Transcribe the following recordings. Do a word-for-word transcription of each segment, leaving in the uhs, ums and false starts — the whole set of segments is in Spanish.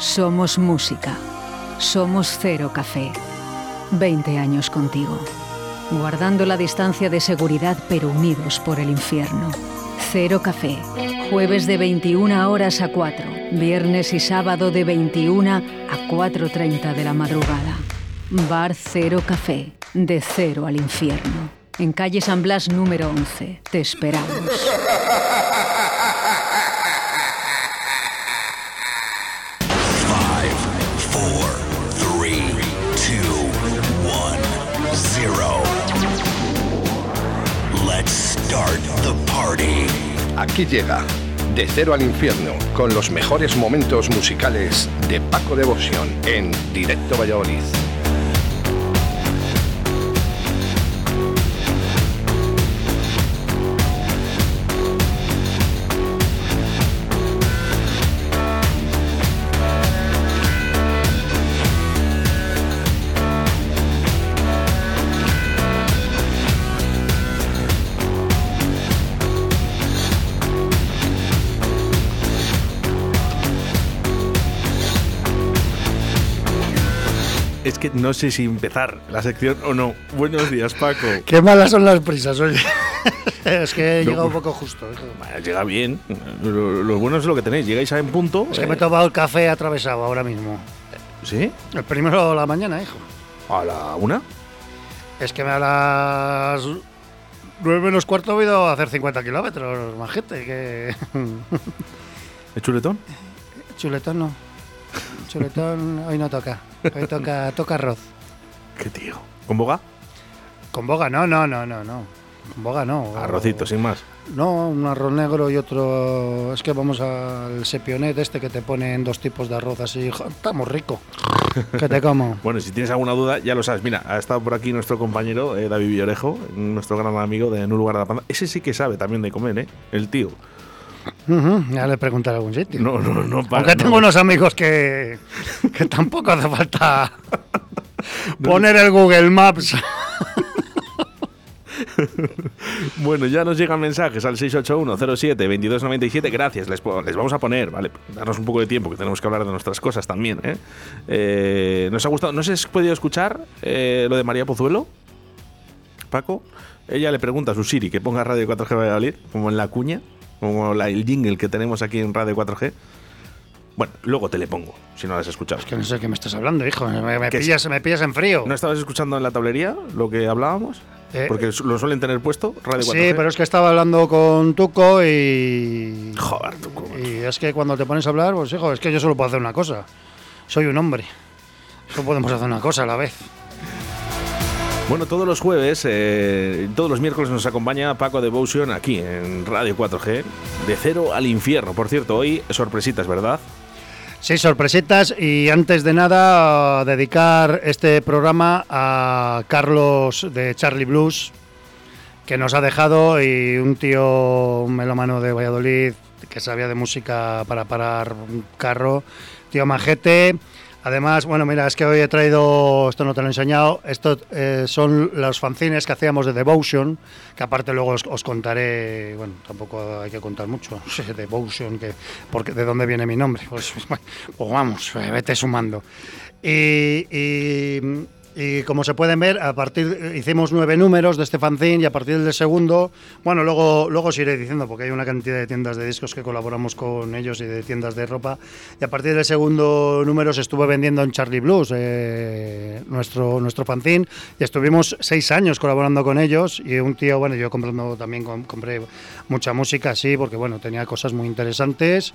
Somos música. Somos Cero Café. veinte años contigo. Guardando la distancia de seguridad, pero unidos por el infierno. Cero Café. Jueves de veintiuna horas a cuatro. Viernes y sábado de veintiuna a cuatro y media de la madrugada. Bar Cero Café. De cero al infierno. En calle San Blas número once. Te esperamos. Aquí llega De Cero al Infierno con los mejores momentos musicales de Paco Devotion en Directo Valladolid. Es que no sé si empezar la sección o no. Buenos días, Paco. Qué malas son las prisas, oye. Es que he llegado no, un poco justo. Bueno, llega bien. Lo, lo bueno es lo que tenéis. Llegáis a en punto. Es que eh... me he tomado el café atravesado ahora mismo. ¿Sí? El primero de la mañana, hijo. ¿A la una? Es que me a las nueve menos cuarto he ido a hacer cincuenta kilómetros, más gente. Que... ¿Es chuletón? Chuletón no. Chuletón hoy no toca. Hoy toca, toca arroz. ¿Qué tío? ¿Con boga? Con boga, no, no, no, no, no. Con boga no. Arrocito, o, sin más. No, un arroz negro y otro. Es que vamos al sepionet este que te ponen dos tipos de arroz así. Estamos rico. Que te como. Bueno, si tienes alguna duda, ya lo sabes. Mira, ha estado por aquí nuestro compañero eh, David Villorejo, nuestro gran amigo de No Lugar a la Panda. Ese sí que sabe también de comer, ¿eh? El tío. Uh-huh. Ya le preguntaré a algún sitio. No, no, no. Para, Aunque tengo no. unos amigos que, que tampoco hace falta poner el Google Maps. Bueno, ya nos llegan mensajes al seis ocho uno cero siete veintidós noventa y siete. Gracias, les, les vamos a poner, vale, darnos un poco de tiempo, que tenemos que hablar de nuestras cosas también, ¿eh? Eh, Nos ha gustado, ¿no se ha podido escuchar eh, lo de María Pozuelo? Paco, ella le pregunta a su Siri que ponga Radio cuatro G Valladolid, como en la cuña, como la, el jingle que tenemos aquí en Radio cuatro G. Bueno, luego te le pongo, si no lo has escuchado. Es que no sé de qué me estás hablando, hijo. Me, me, pillas, me pillas en frío. ¿No estabas escuchando en la tablería lo que hablábamos? Eh, Porque lo suelen tener puesto, Radio cuatro G. Sí, pero es que estaba hablando con Tuco y... Joder, Tuco. Y es que cuando te pones a hablar, pues hijo, es que yo solo puedo hacer una cosa. Soy un hombre. Solo podemos hacer una cosa a la vez. Bueno, todos los jueves, eh, todos los miércoles nos acompaña Paco Devotion aquí en Radio cuatro G, de cero al infierno. Por cierto, hoy sorpresitas, ¿verdad? Sí, sorpresitas, y antes de nada dedicar este programa a Carlos de Charlie Blues, que nos ha dejado, y un tío melómano de Valladolid que sabía de música para parar un carro, tío majete. Además, bueno, mira, es que hoy he traído, esto no te lo he enseñado, esto eh, son los fanzines que hacíamos de Devotion, que aparte luego os, os contaré, bueno, tampoco hay que contar mucho, Devotion, que, porque, ¿de dónde viene mi nombre? Pues, pues vamos, vete sumando. Y, y, y como se pueden ver, a partir hicimos nueve números de este fanzine, y a partir del segundo, bueno, luego, luego os iré diciendo, porque hay una cantidad de tiendas de discos que colaboramos con ellos y de tiendas de ropa, y a partir del segundo número se estuvo vendiendo en Charlie Blues eh, nuestro, nuestro fanzine, y estuvimos seis años colaborando con ellos, y un tío, bueno, yo comprando también, compré mucha música, sí, porque bueno, tenía cosas muy interesantes.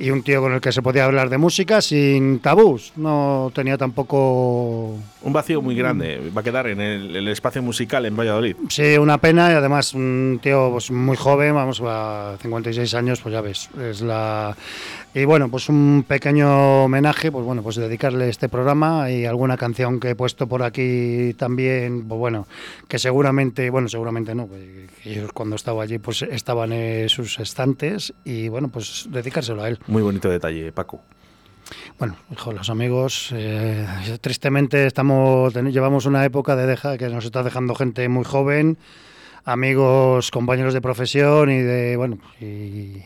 Y un tío con el que se podía hablar de música sin tabús. No tenía tampoco... Un vacío muy grande. Va a quedar en el, el espacio musical en Valladolid. Sí, una pena. Y además un tío pues, muy joven, vamos, a cincuenta y seis años, pues ya ves. Es la... Y bueno, pues un pequeño homenaje, pues bueno, pues dedicarle este programa y alguna canción que he puesto por aquí también, pues bueno, que seguramente, bueno, seguramente no, ellos cuando estaba allí, pues estaban en sus estantes y bueno, pues dedicárselo a él. Muy bonito detalle, Paco. Bueno, hijo, los amigos, eh, tristemente estamos, llevamos una época de deja que nos está dejando gente muy joven. amigos, compañeros de profesión y de, bueno, y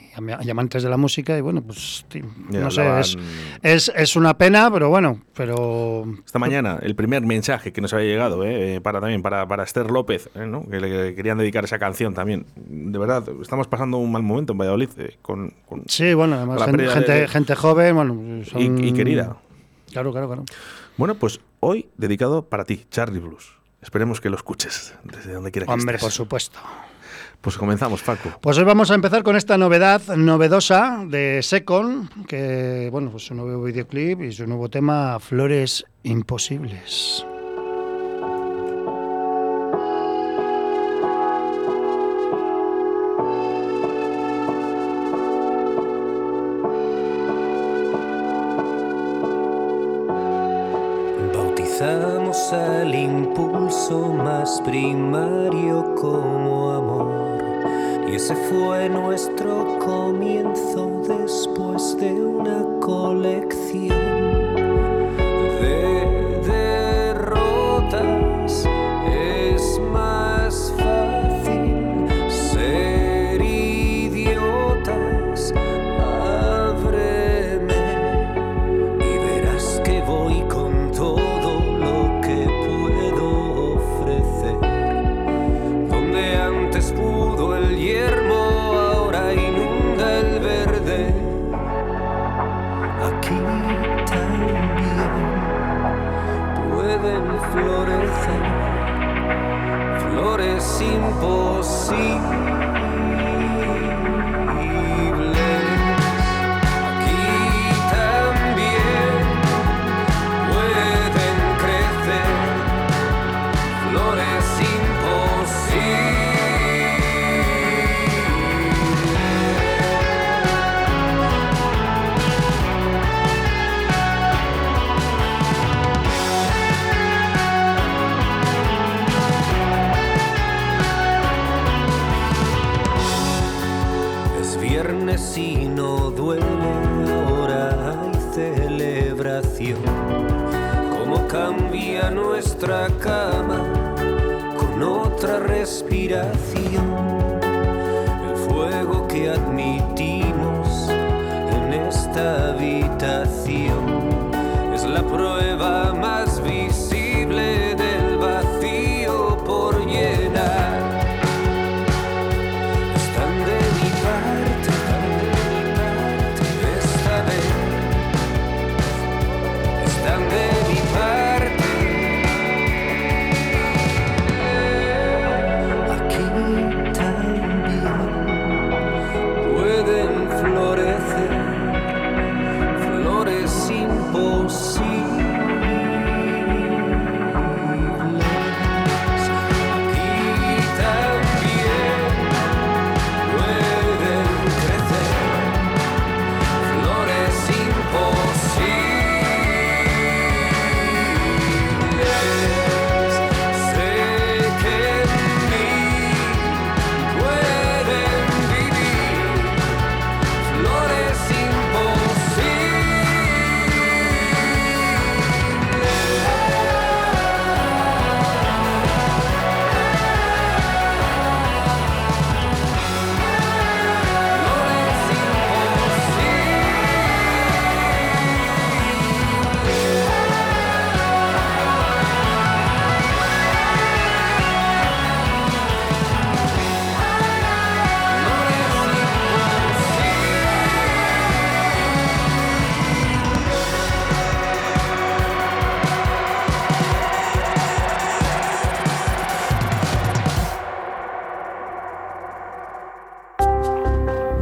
amantes de la música, y bueno, pues tío, no sé, es, es, es una pena, pero bueno, pero... Esta mañana, el primer mensaje que nos había llegado, ¿eh? para también, para, para Esther López, ¿eh? ¿no? que le querían dedicar esa canción también. De verdad, estamos pasando un mal momento en Valladolid, eh, con, con... Sí, bueno, además gente, gente, de... gente joven, bueno... Son... Y, y querida. Claro, claro, claro. Bueno, pues hoy, dedicado para ti, Charlie Blues. Esperemos que lo escuches desde donde quiera que estés. Hombre, por supuesto. Pues comenzamos, Paco. Pues hoy vamos a empezar con esta novedad novedosa de Second, que, bueno, pues su nuevo videoclip y su nuevo tema, Flores Imposibles. Bautizamos al impulso más primario como amor, y ese fue nuestro comienzo después de una colección de derrotas. Es más fácil ser idiotas. Ábreme y verás que voy con florecer, flores imposibles. Aquí también pueden crecer, flores si no duele, ahora hay celebración. Cómo cambia nuestra cama con otra respiración. El fuego que admitimos en esta habitación es la prueba más visible del vacío por llenar.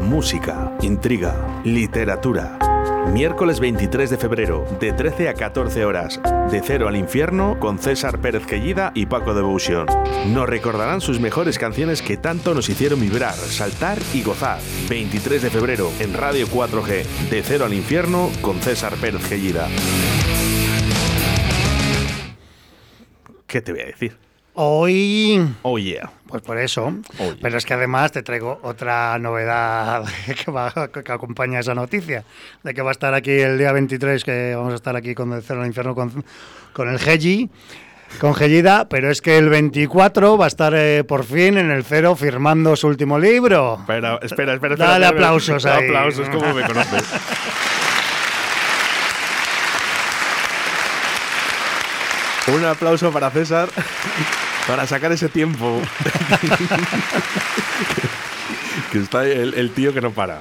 Música, intriga, literatura. Miércoles veintitrés de febrero, de trece a catorce horas, de Cero al Infierno, con César Pérez Gellida y Paco Devotion. Nos recordarán sus mejores canciones que tanto nos hicieron vibrar, saltar y gozar. veintitrés de febrero, en Radio cuatro G, de Cero al Infierno, con César Pérez Gellida. ¿Qué te voy a decir? Hoy... Oh yeah. Pues por eso. Oh yeah. Pero es que además te traigo otra novedad que, va, que acompaña esa noticia. De que va a estar aquí el día veintitrés, que vamos a estar aquí con el Cero al Infierno, con, con el Gellí. con Gellida, pero es que el veinticuatro va a estar eh, por fin en el Cero firmando su último libro. Espera, espera, espera. espera Dale aplausos ahí. Aplausos, ¿cómo me conoces? Un aplauso para César para sacar ese tiempo. Que está el, el tío que no para.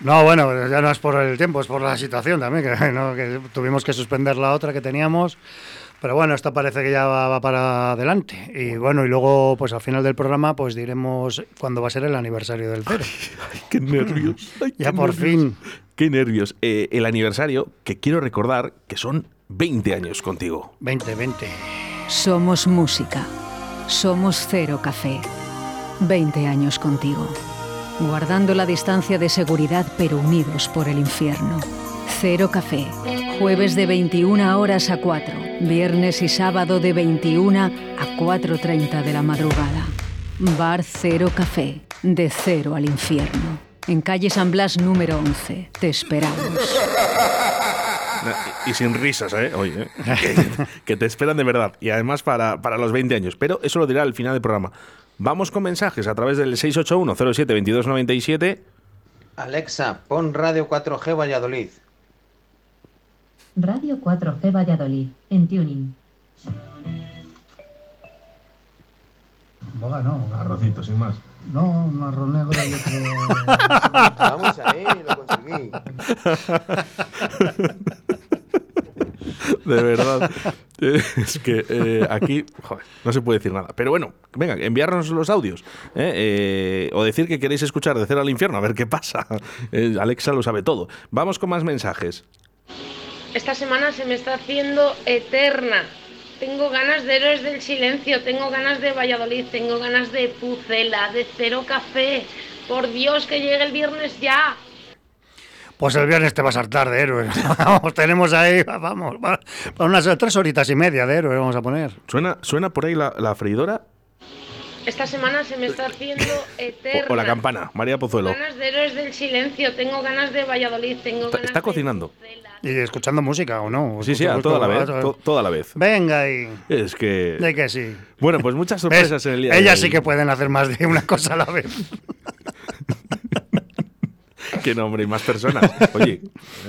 No, bueno, ya no es por el tiempo, es por la situación también, que, ¿no? Que tuvimos que suspender la otra que teníamos, pero bueno, esta parece que ya va, va para adelante. Y bueno, y luego, pues al final del programa, pues diremos cuándo va a ser el aniversario del Cero. Ay, ¡Qué nervios! Ay, ya qué por nervios. fin. ¡Qué nervios! Eh, el aniversario, que quiero recordar que son veinte años contigo. veinte, veinte. Somos música. Somos Cero Café. veinte años contigo. Guardando la distancia de seguridad, pero unidos por el infierno. Cero Café. Jueves de veintiuna horas a cuatro. Viernes y sábado de veintiuna a cuatro y media de la madrugada. Bar Cero Café. De cero al infierno. En calle San Blas número once. Te esperamos. Y sin risas, ¿eh? Oye, ¿eh? Que, que te esperan de verdad. Y además para, para los veinte años. Pero eso lo dirá al final del programa. Vamos con mensajes a través del seis ocho uno cero siete veintidós noventa y siete. Alexa, pon Radio cuatro G Valladolid. Radio cuatro G Valladolid, en tuning. Boga no, arrocito, sin más. No, un marrón negro y otro... Vamos ahí, lo conseguí. De verdad. Es que eh, aquí joder, no se puede decir nada. Pero bueno, venga, enviarnos los audios. ¿eh? Eh, o decir que queréis escuchar de Cero al Infierno, a ver qué pasa. Eh, Alexa lo sabe todo. Vamos con más mensajes. Esta semana se me está haciendo eterna. Tengo ganas de Héroes del Silencio, tengo ganas de Valladolid, tengo ganas de Pucela, de Cero Café. Por Dios, que llegue el viernes ya. Pues el viernes te vas a hartar de Héroes. Vamos, tenemos ahí, vamos, para unas tres horitas y media de Héroes vamos a poner. ¿Suena, suena por ahí la, la freidora? Esta semana se me está haciendo eterna. O, o la campana, María Pozuelo. Tengo ganas de Héroes del Silencio, tengo ganas de Valladolid, tengo ganas de... Está cocinando. Y escuchando música, ¿o no? Sí, sí, a toda la vez, to- toda la vez. Venga ahí. Es que... De que sí. Bueno, pues muchas sorpresas en el día. Ellas sí que pueden hacer más de una cosa a la vez. Qué nombre y más personas. Oye,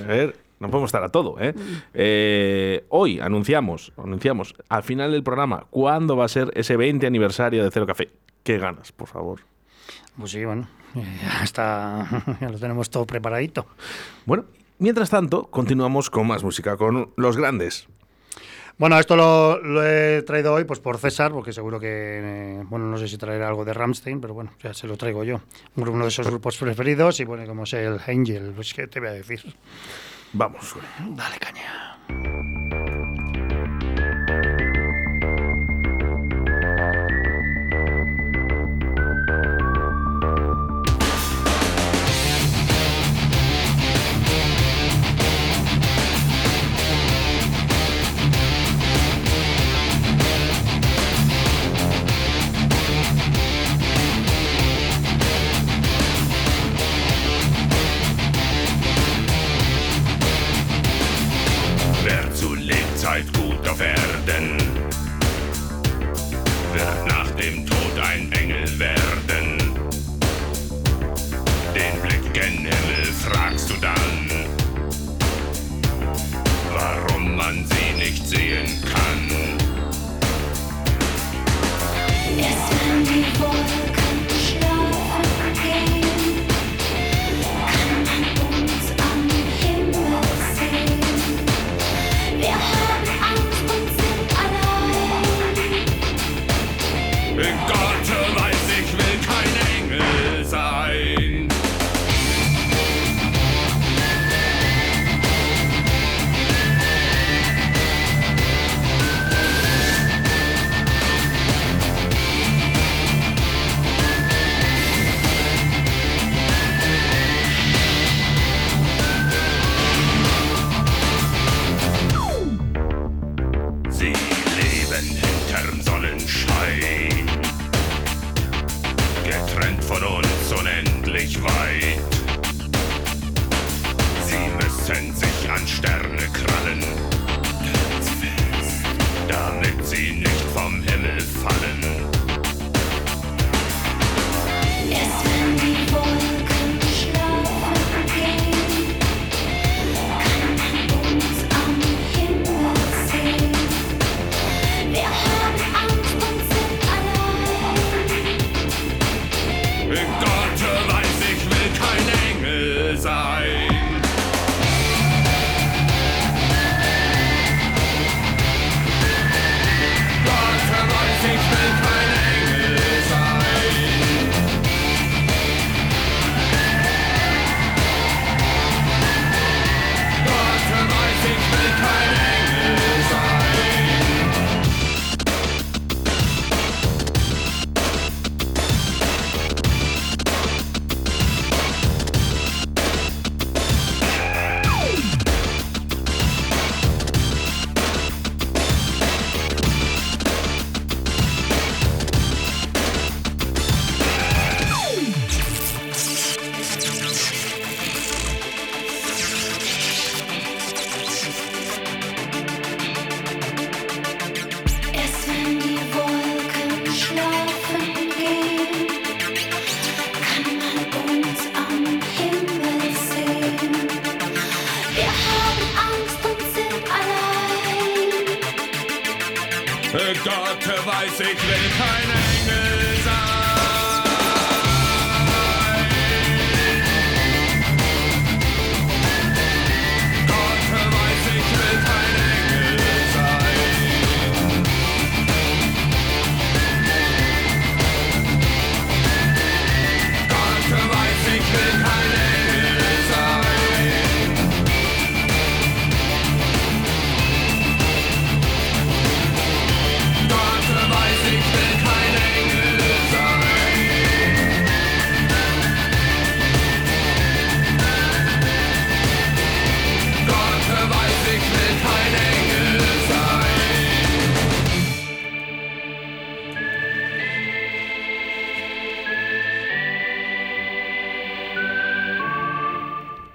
a ver, no podemos estar a todo, ¿eh? eh hoy anunciamos, anunciamos al final del programa cuándo va a ser ese veinte aniversario de Cero Café. Qué ganas, por favor. Pues sí, bueno, ya está, ya lo tenemos todo preparadito. Bueno, mientras tanto, continuamos con más música, con los grandes. Bueno, esto lo, lo he traído hoy pues por César, porque seguro que, eh, bueno, no sé si traerá algo de Rammstein, pero bueno, ya se lo traigo yo. Uno de esos grupos preferidos y bueno, como sé el Angel, pues qué te voy a decir. Vamos, dale caña. Werden, wird nach dem Tod ein Engel werden. Den Blick gen Himmel fragst du dann, warum man sie nicht sehen kann. Erst wenn die Wolken schlafen gehen, kann man uns am Himmel sehen. Wir Gott weiß, ich will kein Engel sein. Gott weiß, ich will kein Engel sein.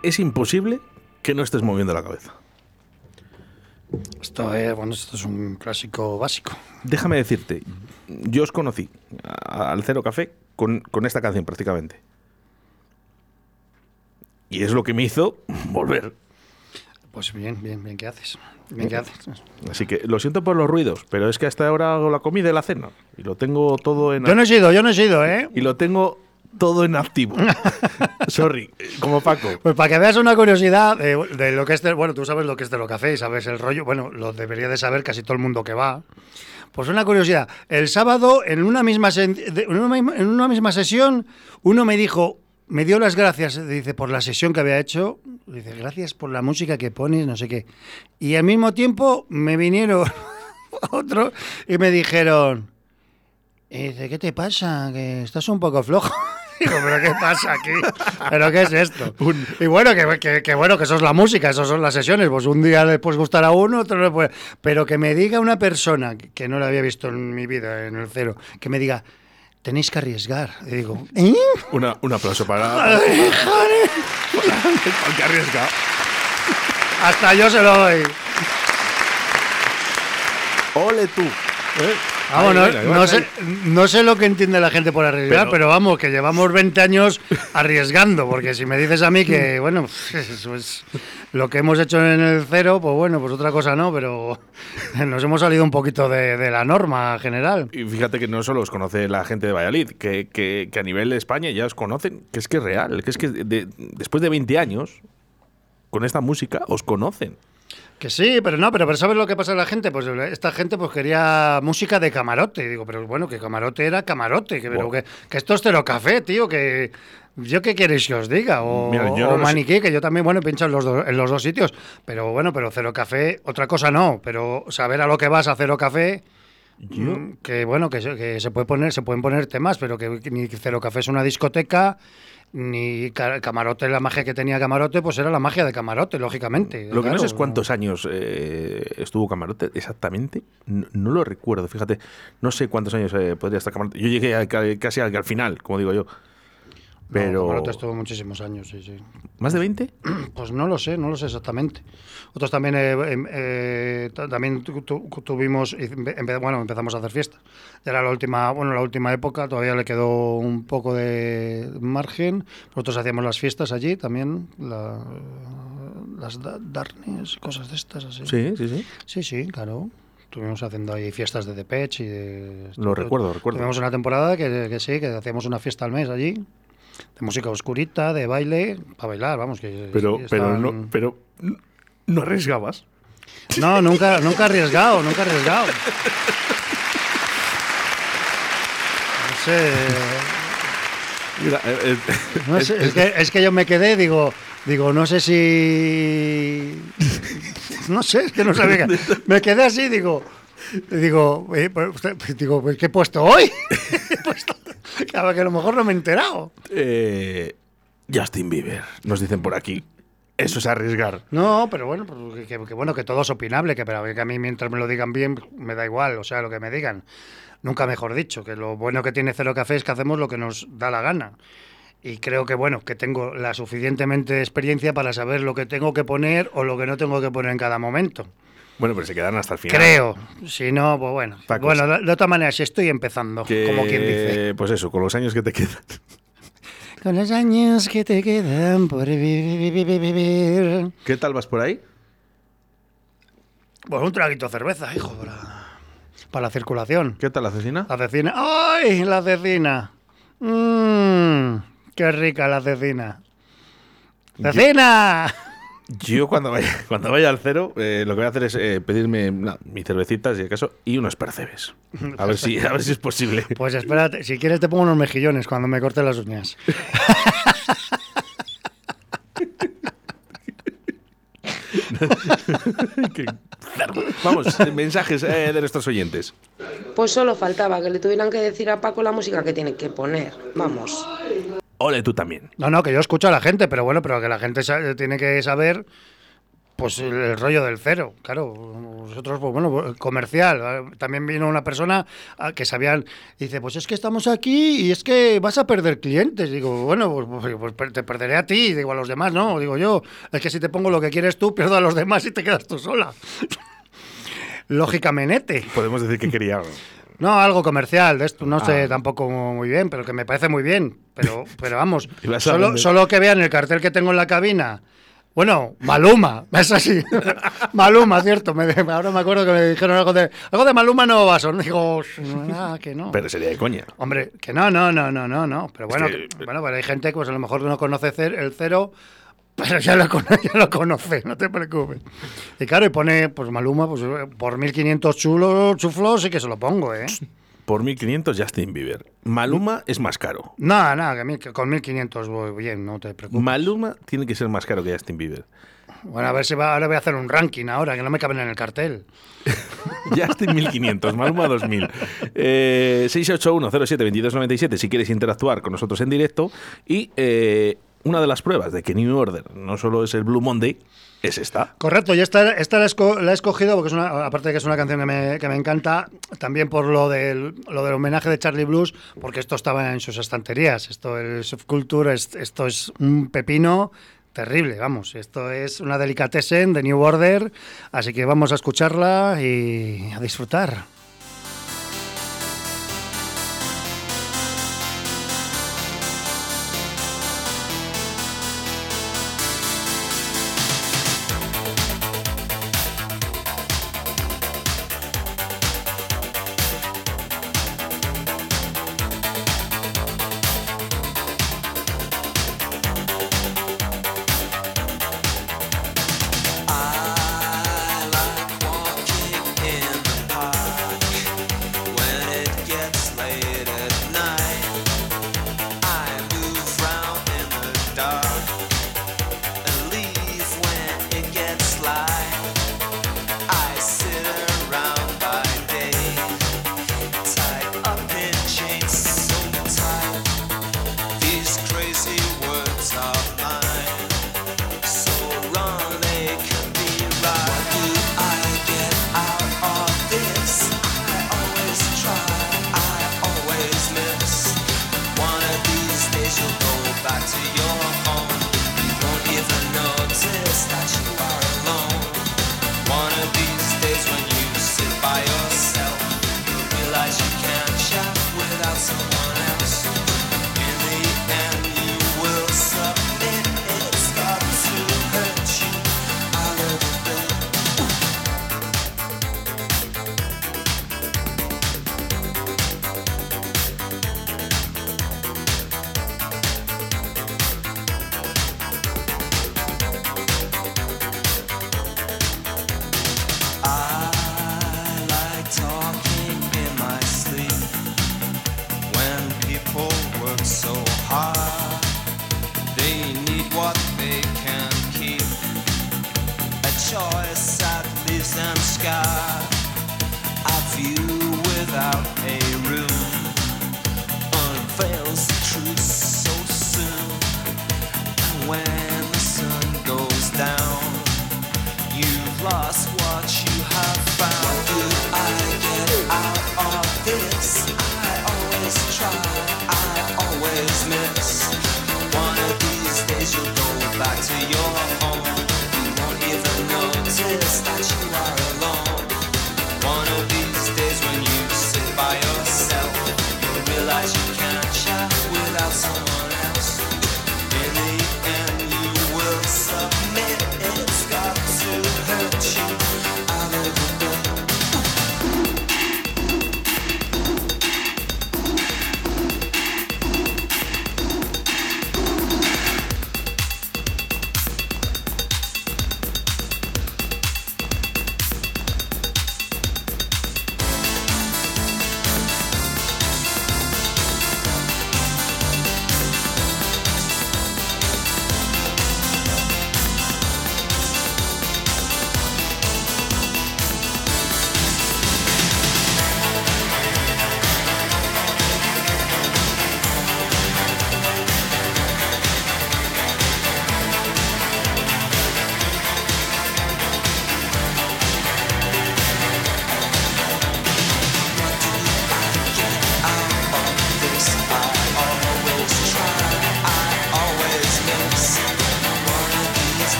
Es imposible que no estés moviendo la cabeza. Esto es, bueno, esto es un clásico básico. Déjame decirte, yo os conocí al Cero Café con, con esta canción prácticamente. Y es lo que me hizo volver. Pues bien, bien, bien, ¿qué haces? Bien, ¿qué haces? Así que lo siento por los ruidos, pero es que hasta ahora hago la comida y la cena. Y lo tengo todo en... Yo no he sido, yo no he sido, ¿eh? Y lo tengo... todo en activo. Sorry, como Paco. Pues para que veas una curiosidad de, de lo que es... De, bueno, tú sabes lo que es Cero Café y sabes el rollo. Bueno, lo debería de saber casi todo el mundo que va. Pues una curiosidad. El sábado, en una misma, en una, en una misma sesión, uno me dijo... Me dio las gracias, dice, por la sesión que había hecho. Dice, gracias por la música que pones, no sé qué. Y al mismo tiempo me vinieron otros y me dijeron... Y dice, ¿qué te pasa? Que estás un poco flojo. Digo, ¿pero qué pasa aquí? ¿Pero qué es esto? Y bueno, que, que, que bueno, que eso es la música, eso son las sesiones. Pues un día después gustará a uno, otro no puede. Pero que me diga una persona, que no la había visto en mi vida, en el Cero, que me diga, tenéis que arriesgar. Y digo, ¿eh? Una, un aplauso para... que arriesga. Hasta yo se lo doy. Ole tú. ¿Eh? Vamos, no, no, sé, no sé lo que entiende la gente por arriesgar, pero, pero vamos, que llevamos veinte años arriesgando, porque si me dices a mí que, bueno, eso es lo que hemos hecho en el Cero, pues bueno, pues otra cosa no, pero nos hemos salido un poquito de, de la norma general. Y fíjate que no solo os conoce la gente de Valladolid, que, que, que a nivel de España ya os conocen, que es que es real, que es que de, después de veinte años, con esta música, os conocen. Que sí, pero no, pero, pero ¿sabes lo que pasa a la gente? Pues esta gente pues quería música de Camarote. Y digo, pero bueno, que Camarote era Camarote, que, wow. que, que esto es Cero Café, tío, que... ¿Yo qué queréis que os diga? O, mira, o no Maniquí, sé. Que yo también, bueno, pincho en los, do, en los dos sitios. Pero bueno, pero Cero Café, otra cosa no, pero saber a lo que vas a Cero Café... Yo. Que bueno, que, que se puede poner, se pueden poner temas, pero que ni Cero Café es una discoteca... Ni Camarote, la magia que tenía Camarote, pues era la magia de Camarote, lógicamente. Lo claro. que no sé es cuántos años eh, estuvo Camarote exactamente, no, no lo recuerdo, fíjate, no sé cuántos años eh, podría estar Camarote. Yo llegué a, casi al, al final, como digo yo. Pero... No, Camarote estuvo muchísimos años, sí, sí. ¿Más de veinte? Pues no lo sé, no lo sé exactamente. Otros también, eh, eh, también tu, tu, tuvimos, empe, bueno, empezamos a hacer fiestas. Era la última, bueno, la última época, todavía le quedó un poco de margen. Nosotros hacíamos las fiestas allí también, la, las da, Darkness, cosas de estas así. Sí, sí, sí. Sí, sí, claro. Estuvimos haciendo ahí fiestas de Depeche y de... Lo recuerdo, recuerdo. Tuvimos una temporada que, que sí, que hacíamos una fiesta al mes allí. De música oscurita, de baile, para bailar, vamos. que Pero, estaban... pero, no, pero no arriesgabas. No, nunca, nunca arriesgado, nunca arriesgado. No sé. Mira, eh, eh, no sé, es, que, es que yo me quedé, digo, digo, no sé si... No sé, es que no sabía. Me quedé así, digo... Digo, eh, pues, digo, pues, ¿qué he puesto hoy? ¿Qué he puesto? Claro, que a lo mejor no me he enterado. Eh, Justin Bieber, nos dicen por aquí. Eso es arriesgar. No, pero bueno, pues, que, que bueno, que todo es opinable, que, pero que a mí mientras me lo digan bien, me da igual, o sea, lo que me digan. Nunca mejor dicho, que lo bueno que tiene Cero Café es que hacemos lo que nos da la gana. Y creo que bueno, que tengo la suficientemente experiencia para saber lo que tengo que poner o lo que no tengo que poner en cada momento. Bueno, pero se quedan hasta el final. Creo. Si no, pues bueno. Paco, bueno, de, de otra manera, si estoy empezando, que, como quien dice. Pues eso, con los años que te quedan. Con los años que te quedan por vivir. ¿Qué tal vas por ahí? Pues un traguito de cerveza, hijo. Para... para la circulación. ¿Qué tal la cecina? La cecina. ¡Ay, la cecina! ¡Mmm! ¡Qué rica la cecina! ¡Cecina! Yo, yo cuando vaya cuando vaya al cero, eh, lo que voy a hacer es eh, pedirme no, mis cervecitas, si acaso, y unos percebes. A ver si, a ver si es posible. Pues espérate, si quieres te pongo unos mejillones cuando me corte las uñas. Vamos, mensajes eh, de nuestros oyentes. Pues solo faltaba que le tuvieran que decir a Paco la música que tiene que poner. Vamos. Ole, tú también. No, no, que yo escucho a la gente, pero bueno, pero que la gente sabe, tiene que saber, pues el, el rollo del cero. Claro, nosotros, pues bueno, comercial. También vino una persona que sabían, dice, pues es que estamos aquí y es que vas a perder clientes. Digo, bueno, pues, pues te perderé a ti, digo, a los demás, ¿no? Digo yo, es que si te pongo lo que quieres tú, pierdo a los demás y te quedas tú sola. Lógicamente. Podemos decir que quería... No, algo comercial, de esto no ah. sé tampoco muy bien, pero que me parece muy bien, pero pero vamos, solo, solo que vean el cartel que tengo en la cabina. Bueno, Maluma, es así, Maluma, cierto, me, ahora me acuerdo que me dijeron algo de algo de Maluma no va a sonar, digo, ah, que no. Pero sería de coña. Hombre, que no, no, no, no, no, no, pero bueno, es que... que, bueno, pero hay gente que pues a lo mejor no conoce el cero, pero ya lo, ya lo conoce, no te preocupes. Y claro, y pone, pues Maluma, pues por mil quinientos chulos, chuflos, sí que se lo pongo, ¿eh? Por mil quinientos Justin Bieber. Maluma es más caro. No, no, que con mil quinientos voy bien, no te preocupes. Maluma tiene que ser más caro que Justin Bieber. Bueno, a ver si va, ahora voy a hacer un ranking ahora, que no me caben en el cartel. Justin mil quinientos, Maluma dos mil. Eh, seis ocho uno cero siete dos dos nueve siete, si quieres interactuar con nosotros en directo. Y... Eh, una de las pruebas de que New Order no solo es el Blue Monday, es esta. Correcto, y esta, esta la, esco, la he escogido porque es una, aparte de que es una canción que me, que me encanta, también por lo del, lo del homenaje de Charlie Blues, porque esto estaba en sus estanterías. Esto es subculture, es, esto es un pepino terrible, vamos. Esto es una delicatessen de New Order, así que vamos a escucharla y a disfrutar.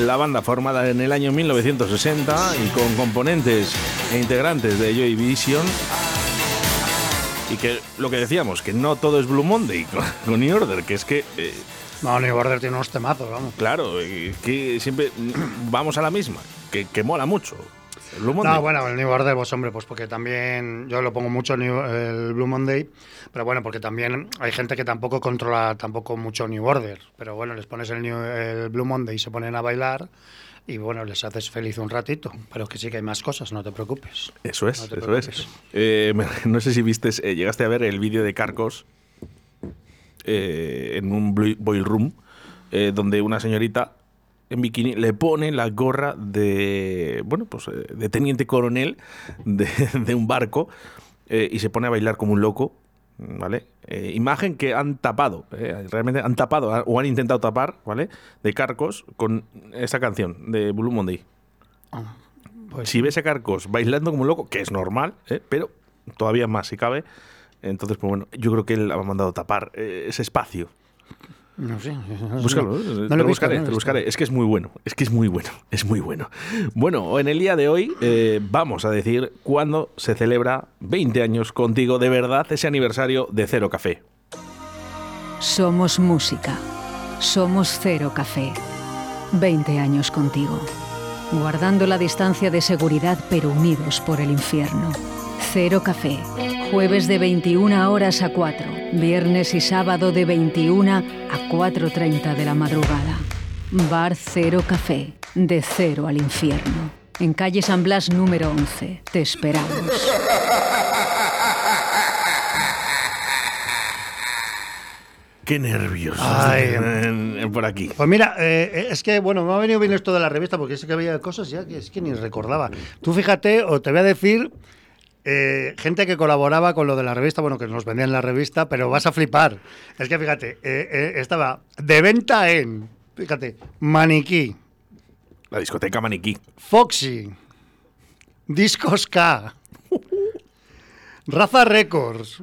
la banda formada en el año mil novecientos sesenta y con componentes e integrantes de Joy Division. Y que lo que decíamos, que no todo es Blue Monday con, con New Order, que es que... Eh, no, New Order tiene unos temazos, vamos. Claro, eh, que siempre vamos a la misma, que, que mola mucho. El Blue Monday. No, bueno, el New Order, pues hombre, pues porque también, yo lo pongo mucho el, New, el Blue Monday, pero bueno, porque también hay gente que tampoco controla tampoco mucho New Order, pero bueno, les pones el, New, el Blue Monday y se ponen a bailar y bueno, les haces feliz un ratito, pero que sí que hay más cosas, no te preocupes. Eso es, no eso es. Eh, no sé si viste, eh, llegaste a ver el vídeo de Carcos eh, en un boil room, eh, donde una señorita en bikini le pone la gorra de, bueno, pues de teniente coronel de, de un barco eh, y se pone a bailar como un loco, ¿vale? Eh, imagen que han tapado, eh, realmente han tapado o han intentado tapar, ¿vale? De Carcos con esta canción de Blue Monday. Ah, pues si ves a Carcos bailando como un loco, que es normal, ¿eh? Pero todavía más si cabe, entonces, pues bueno, yo creo que él ha mandado tapar eh, ese espacio. No sé. Búscalo, no, te lo buscaré, te lo buscaré. Es que es muy bueno, es que es muy bueno, es muy bueno. Bueno, en el día de hoy eh, vamos a decir cuándo se celebra veinte años contigo de verdad, ese aniversario de Cero Café. Somos música, somos Cero Café. veinte años contigo, guardando la distancia de seguridad pero unidos por el infierno. Cero Café, jueves de veintiuna horas a cuatro, viernes y sábado de veintiuna a cuatro y media de la madrugada. Bar Cero Café, de cero al infierno. En calle San Blas número once, te esperamos. Qué nervios. Ay, por aquí. Pues mira, eh, es que bueno, me ha venido bien esto de la revista porque sé que había cosas ya que es que ni recordaba. Tú fíjate, o te voy a decir... Eh, gente que colaboraba con lo de la revista, bueno, que nos vendían la revista, pero vas a flipar. Es que fíjate, eh, eh, estaba de venta en, fíjate, Maniquí. La discoteca Maniquí. Foxy. Discos K. Raza Records.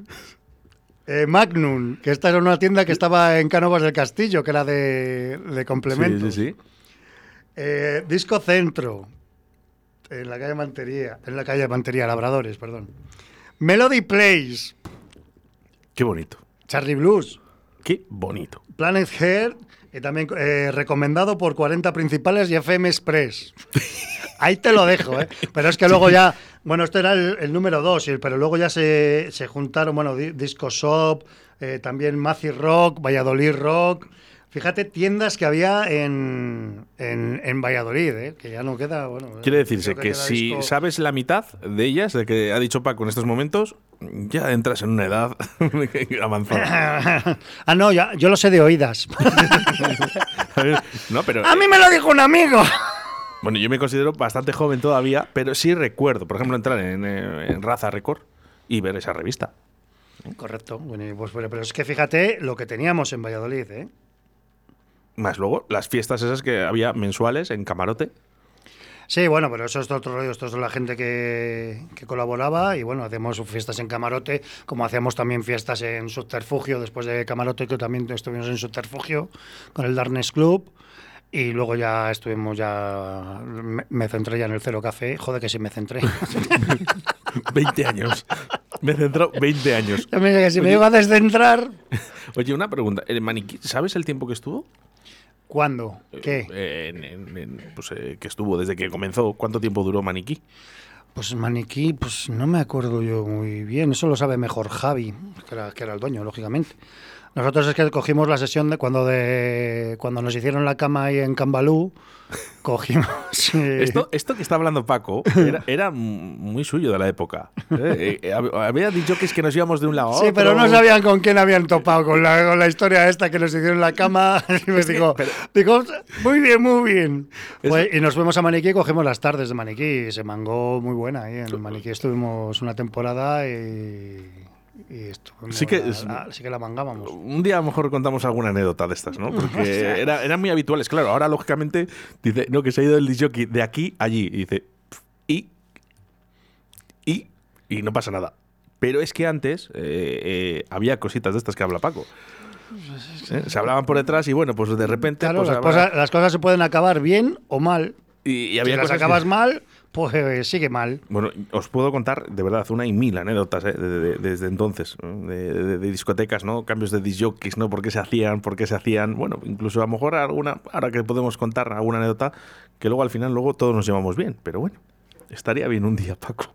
Eh, Magnum, que esta era una tienda que estaba en Cánovas del Castillo, que era de, de complementos. Sí, sí, sí. Eh, Disco Centro. En la calle Mantería, en la calle Mantería, Labradores, perdón. Melody Place. Qué bonito. Charlie Blues. Qué bonito. Planet Heart, eh, también eh, recomendado por cuarenta principales y F M Express. Ahí te lo dejo, ¿eh? Pero es que luego ya... Bueno, este era el, el número dos, pero luego ya se, se juntaron, bueno, Disco Shop, eh, también Mazzy Rock, Valladolid Rock... Fíjate, tiendas que había en, en, en Valladolid, ¿eh? Que ya no queda... Bueno, quiere decirse que, que si disco... sabes la mitad de ellas, de que ha dicho Paco en estos momentos, ya entras en una edad avanzada. Ah, no, ya, yo lo sé de oídas. No, pero, ¡a mí me lo dijo un amigo! Bueno, yo me considero bastante joven todavía, pero sí recuerdo, por ejemplo, entrar en, en Raza Record y ver esa revista. Correcto. Bueno, pues, pero es que fíjate lo que teníamos en Valladolid, ¿eh? Más luego, las fiestas esas que había mensuales en Camarote. Sí, bueno, pero eso es otro rollo. Esto es la gente que, que colaboraba. Y bueno, hacíamos fiestas en Camarote, como hacíamos también fiestas en Subterfugio, después de Camarote, que también estuvimos en Subterfugio con el Darkness Club. Y luego ya estuvimos ya... Me, me centré ya en el Cero Café. Joder, que sí me centré. veinte años. Me centró veinte años. Mira, si me iba a descentrar... Oye, una pregunta. ¿El Maniquí, sabes el tiempo que estuvo? ¿Cuándo? ¿Qué? Eh, en, en, en, pues eh, que estuvo desde que comenzó. ¿Cuánto tiempo duró Maniquí? Pues Maniquí, pues no me acuerdo yo muy bien. Eso lo sabe mejor Javi, que era, que era el dueño, lógicamente. Nosotros es que cogimos la sesión de cuando de cuando nos hicieron la cama ahí en Cambalú, cogimos... Eh... Esto, esto que está hablando Paco era, era muy suyo de la época. Eh, eh, había dicho que es que nos íbamos de un lado a otro. Sí, pero no sabían con quién habían topado, con la, con la historia esta que nos hicieron la cama. Y me dijo, pero... dijo, muy bien, muy bien. Pues, y nos fuimos a Maniquí y cogimos las tardes de Maniquí. Y se mangó muy buena ahí. En Maniquí estuvimos una temporada y... Y esto, sí, que, la, la, sí que la mangábamos. Un día a lo mejor contamos alguna anécdota de estas, ¿no? Porque era, eran muy habituales, claro. Ahora, lógicamente, dice, no, que se ha ido el disc jockey de aquí a allí. Y dice, y, y, y no pasa nada. Pero es que antes eh, eh, había cositas de estas que habla Paco. ¿Eh? Se hablaban por detrás y bueno, pues de repente... Claro, pues, las, habrá... cosas, las cosas se pueden acabar bien o mal. Y, y había si cosas las acabas que... mal, pues sigue mal. Bueno, os puedo contar, de verdad, una y mil anécdotas ¿eh? de, de, de, desde entonces, ¿no? de, de, de discotecas, ¿no? Cambios de disc jockeys, ¿no? ¿Por qué se hacían? ¿Por qué se hacían? Bueno, incluso a lo mejor alguna, ahora que podemos contar alguna anécdota, que luego al final luego todos nos llevamos bien. Pero bueno, estaría bien un día, Paco.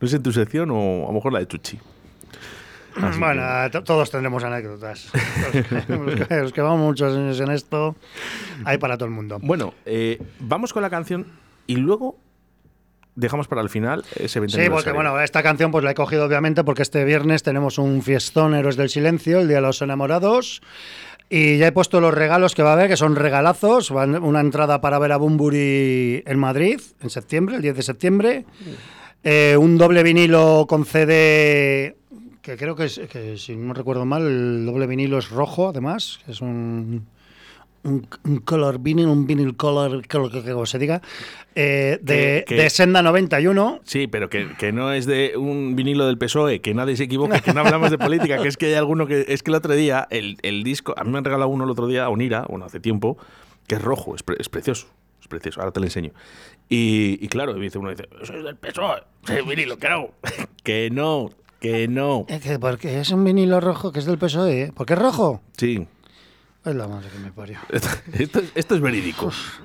No sé en tu sección o a lo mejor la de Chuchi. Así bueno, que... todos tendremos anécdotas. Los que, los que, los que vamos muchos años en esto, hay para todo el mundo. Bueno, eh, vamos con la canción y luego dejamos para el final ese veinte Sí, porque bueno, esta canción pues la he cogido obviamente porque este viernes tenemos un fiestón Héroes del Silencio, el Día de los Enamorados. Y ya he puesto los regalos que va a haber, que son regalazos. Una entrada para ver a Bunbury en Madrid en septiembre, el diez de septiembre. Eh, un doble vinilo con C D... que creo que, es, que, si no recuerdo mal, el doble vinilo es rojo, además, es un, un, un color vinil, un vinil color, que como se diga, eh, de, que, que, de Senda noventa y uno. Sí, pero que, que no es de un vinilo del P S O E, que nadie se equivoque, que no hablamos de política, que es que hay alguno que... Es que el otro día, el, el disco, a mí me han regalado uno el otro día, Onira, bueno, hace tiempo, que es rojo, es, pre, es precioso. Es precioso, ahora te lo enseño. Y, y claro, dice uno dice, soy del P S O E, soy vinilo, que no, que no. Que no. Es que porque es un vinilo rojo que es del P S O E, ¿eh? ¿Por qué es rojo? Sí. Es la madre que me parió. Esto, esto, esto es verídico. Uf.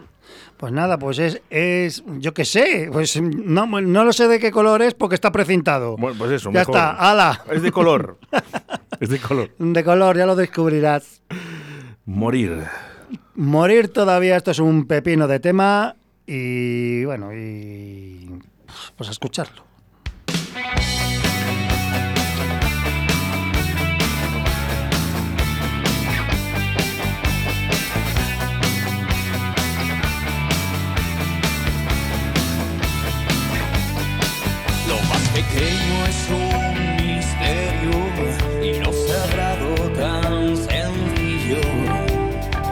Pues nada, pues es, es yo qué sé, pues no, no lo sé de qué color es porque está precintado. Bueno, pues eso, ya mejor. Está, ala. Es de color. Es de color. De color, ya lo descubrirás. Morir. Morir todavía, esto es un pepino de tema y bueno, y pues a escucharlo. Pequeño es un misterio y no sagrado tan sencillo.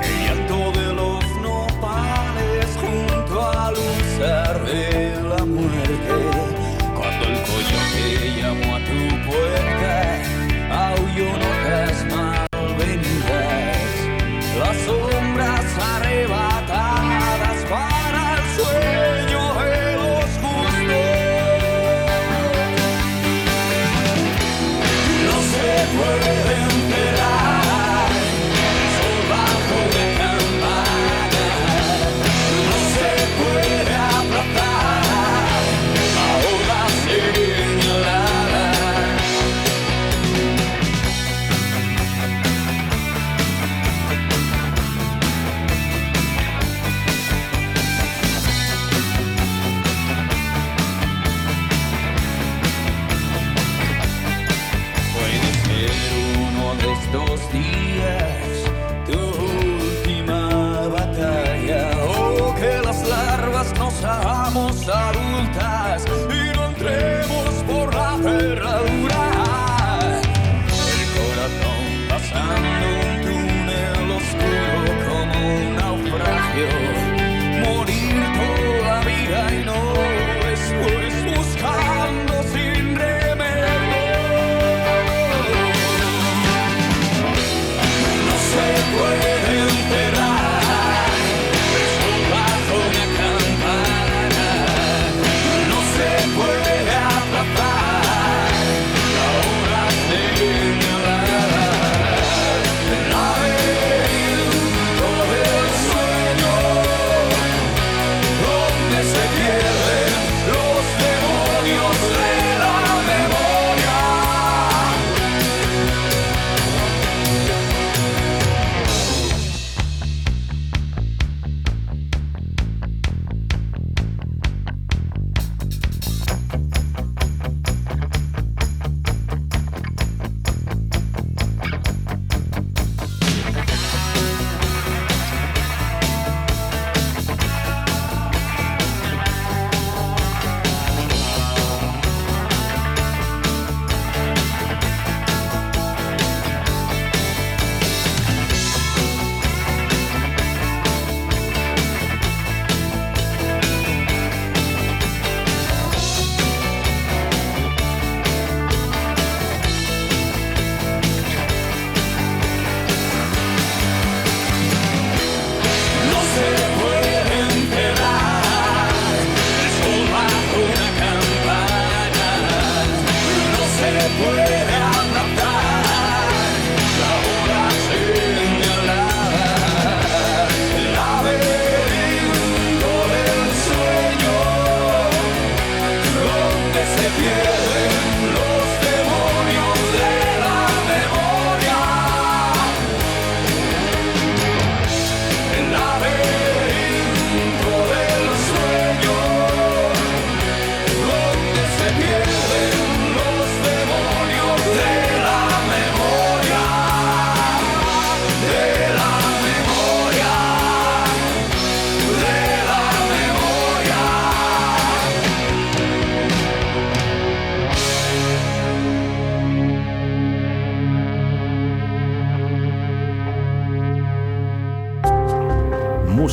El llanto de los nopales junto al usar de la muerte. Cuando el coyote llamó a tu puerta, aulló notas malvenidas, las sombras arrebatadas para el suelo. Seamos adultas y no entremos por la cerradura. El corazón pasando un túnel oscuro como un naufragio. Morir toda vida y no después buscando sin remedio. No se puede enterar. Yeah.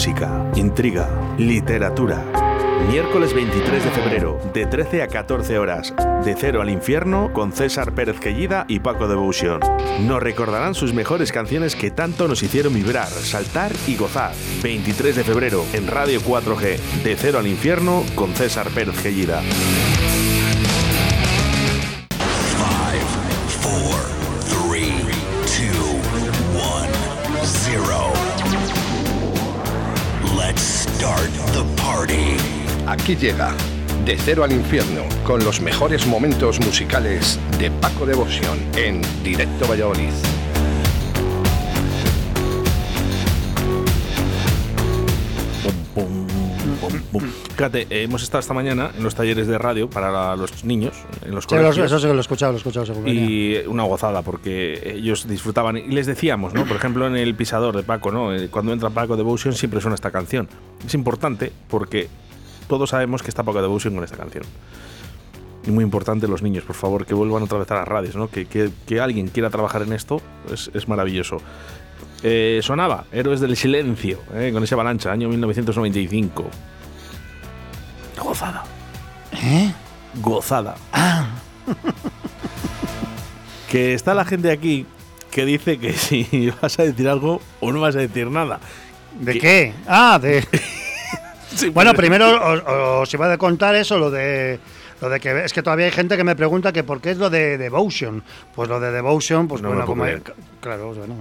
música, intriga, literatura. Miércoles veintitrés de febrero, de trece a catorce horas, de Cero al Infierno, con César Pérez Gellida y Paco Devotion. Nos recordarán sus mejores canciones que tanto nos hicieron vibrar, saltar y gozar. veintitrés de febrero, en Radio cuatro G, de Cero al Infierno, con César Pérez Gellida. Aquí llega De Cero al Infierno, con los mejores momentos musicales de Paco Devotion en Directo Valladolid. Pum, pum, pum, pum. Fíjate, hemos estado esta mañana en los talleres de radio para los niños, en los sí, colegios. Eso sí que lo he escuchado, lo he escuchado. Seguro. Y una gozada, porque ellos disfrutaban. Y les decíamos, ¿no? Por ejemplo, en El Pisador de Paco, ¿no? Cuando entra Paco Devotion siempre suena esta canción. Es importante porque todos sabemos que está Paco Devotion con esta canción. Y muy importante los niños, por favor, que vuelvan otra vez a las radios, ¿no? Que, que, que alguien quiera trabajar en esto es, es maravilloso. Eh, sonaba Héroes del Silencio, eh, con esa avalancha, año mil novecientos noventa y cinco. Gozada. ¿Eh? Gozada. Ah. Que está la gente aquí que dice que si vas a decir algo o no vas a decir nada. ¿De que... qué? Ah, de... Sí, bueno, primero os iba a contar eso, lo de lo de que es que todavía hay gente que me pregunta que por qué es lo de Devotion. Pues lo de Devotion, pues no, bueno, como hay, claro, bueno,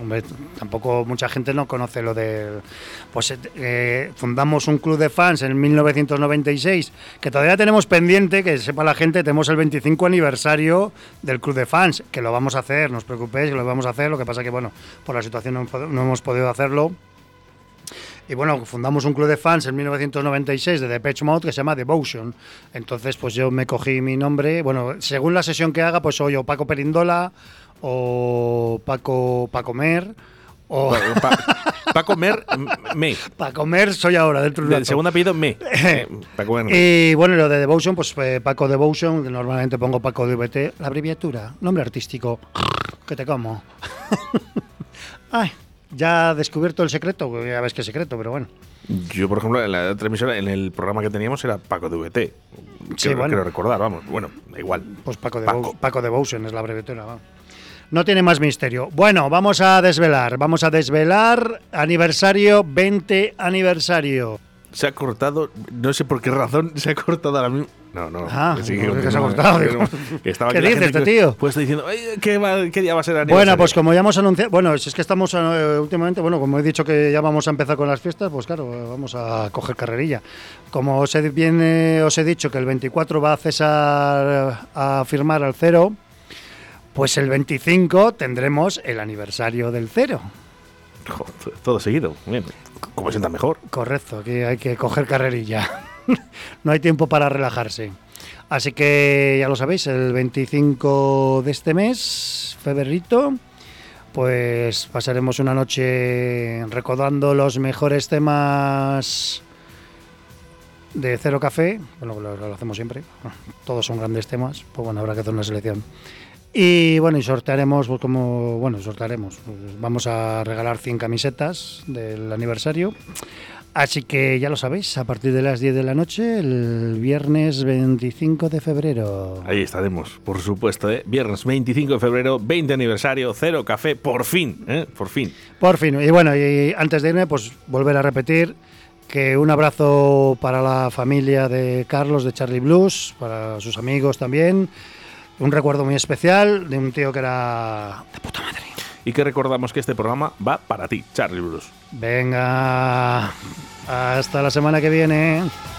hombre, tampoco mucha gente no conoce lo de pues eh, fundamos un club de fans en mil novecientos noventa y seis, que todavía tenemos pendiente, que sepa la gente, tenemos el veinticinco aniversario del club de fans, que lo vamos a hacer, no os preocupéis, que lo vamos a hacer, lo que pasa que bueno, por la situación no, no hemos podido hacerlo. Y bueno, fundamos un club de fans en mil novecientos noventa y seis de Depeche Mode que se llama Devotion. Entonces, pues yo me cogí mi nombre. Bueno, según la sesión que haga, pues soy o Paco Perindola o Paco Paco Mer. O... Bueno, pa, Paco Mer, me. Paco Mer soy ahora, dentro del segundo apellido, me. Eh, Paco Mer. Y bueno, lo de Devotion, pues eh, Paco Devotion, que normalmente pongo Paco D V T, la abreviatura, nombre artístico, que te como. Ay. Ya ha descubierto el secreto, ya ves que es secreto, pero bueno. Yo, por ejemplo, en la otra emisora, en el programa que teníamos era Paco D V T. Sí, quiero, bueno. Quiero recordar, vamos, bueno, igual. Pues Paco de, Paco. Bo- Paco de Bousen es la abreviatura, vamos. No tiene más misterio. Bueno, vamos a desvelar, vamos a desvelar aniversario, veinte aniversario. Se ha cortado, no sé por qué razón, se ha cortado ahora mismo. No, no. Ah, sí, que, no, que se ha cortado. Que, estaba ¿Qué dice este tío? Pues está diciendo, ¿qué, va, ¿qué día va a ser aniversario? Bueno, pues como ya hemos anunciado, bueno, si es que estamos eh, últimamente, bueno, como he dicho que ya vamos a empezar con las fiestas, pues claro, vamos a coger carrerilla. Como os he, bien, eh, os he dicho que el veinticuatro va a César a firmar al Cero, pues el veinticinco tendremos el aniversario del Cero. Joder, todo seguido, bien. Como sienta mejor. Correcto, aquí hay que coger carrerilla. No hay tiempo para relajarse. Así que ya lo sabéis, el veinticinco de este mes, febrerito, pues pasaremos una noche recordando los mejores temas de Cero Café. Bueno, lo, lo hacemos siempre. Todos son grandes temas, pues bueno, habrá que hacer una selección. Y bueno, y sortearemos, pues como, bueno, sortearemos, pues vamos a regalar cien camisetas del aniversario. Así que ya lo sabéis, a partir de las diez de la noche, el viernes veinticinco de febrero. Ahí estaremos, por supuesto, ¿eh? Viernes veinticinco de febrero, veinte aniversario, Cero Café, por fin, ¿eh? Por fin. Por fin, y bueno, y antes de irme, pues volver a repetir que un abrazo para la familia de Carlos, de Charlie Blues, para sus amigos también. Un recuerdo muy especial de un tío que era de puta madre. Y que recordamos que este programa va para ti, Charlie Bruce. Venga, hasta la semana que viene.